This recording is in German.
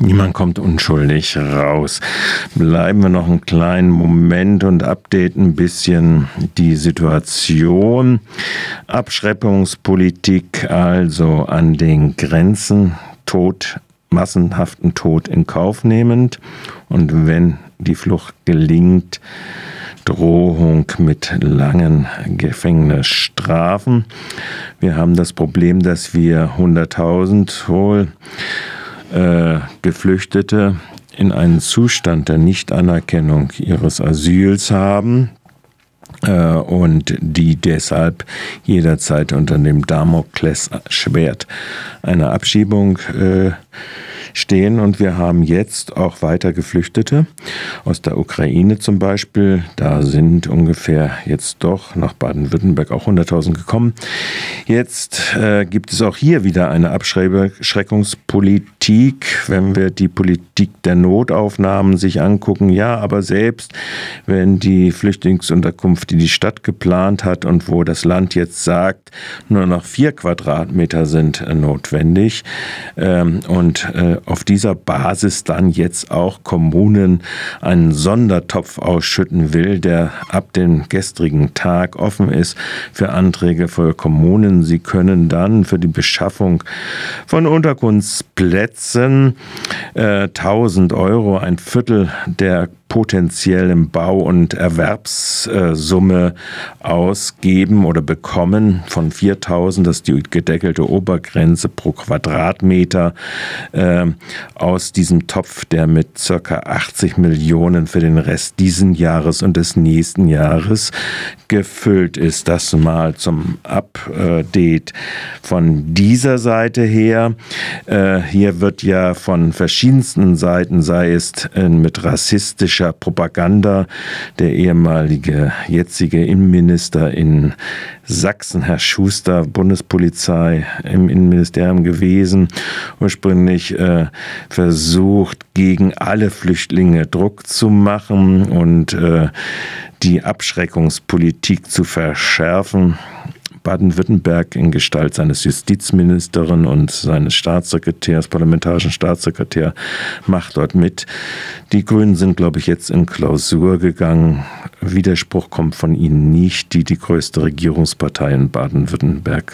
Niemand kommt unschuldig raus. Bleiben wir noch einen kleinen Moment und updaten ein bisschen die Situation. Abschreckungspolitik also an den Grenzen, Tod, massenhaften Tod in Kauf nehmend. Und wenn die Flucht gelingt, Drohung mit langen Gefängnisstrafen. Wir haben das Problem, dass wir 100.000 wohl Geflüchtete in einen Zustand der Nichtanerkennung ihres Asyls haben und die deshalb jederzeit unter dem Damoklesschwert einer Abschiebung stehen. Und wir haben jetzt auch weiter Geflüchtete aus der Ukraine zum Beispiel. Da sind ungefähr jetzt doch nach Baden-Württemberg auch 100.000 gekommen. Jetzt gibt es auch hier wieder eine Abschreckungspolitik, wenn wir die Politik der Notaufnahmen sich angucken. Ja, aber selbst wenn die Flüchtlingsunterkunft, die die Stadt geplant hat und wo das Land jetzt sagt, nur noch 4 Quadratmeter sind notwendig und auf dieser Basis dann jetzt auch Kommunen einen Sondertopf ausschütten will, der ab dem gestrigen Tag offen ist für Anträge für Kommunen. Sie können dann für die Beschaffung von Unterkunftsplätzen 1.000 Euro, ein Viertel der potenziellen Bau- und Erwerbssumme ausgeben oder bekommen von 4.000, das ist die gedeckelte Obergrenze pro Quadratmeter, aus diesem Topf, der mit ca. 80 Millionen für den Rest diesen Jahres und des nächsten Jahres gefüllt ist. Das mal zum Update von dieser Seite her. Hier wird ja von verschiedensten Seiten, sei es mit rassistischer Propaganda. Der ehemalige, jetzige Innenminister in Sachsen, Herr Schuster, Bundespolizei im Innenministerium gewesen, ursprünglich versucht, gegen alle Flüchtlinge Druck zu machen und die Abschreckungspolitik zu verschärfen. Baden-Württemberg in Gestalt seines Justizministerin und seines Staatssekretärs, parlamentarischen Staatssekretär, macht dort mit. Die Grünen sind, glaube ich, jetzt in Klausur gegangen. Widerspruch kommt von ihnen nicht, die größte Regierungspartei in Baden-Württemberg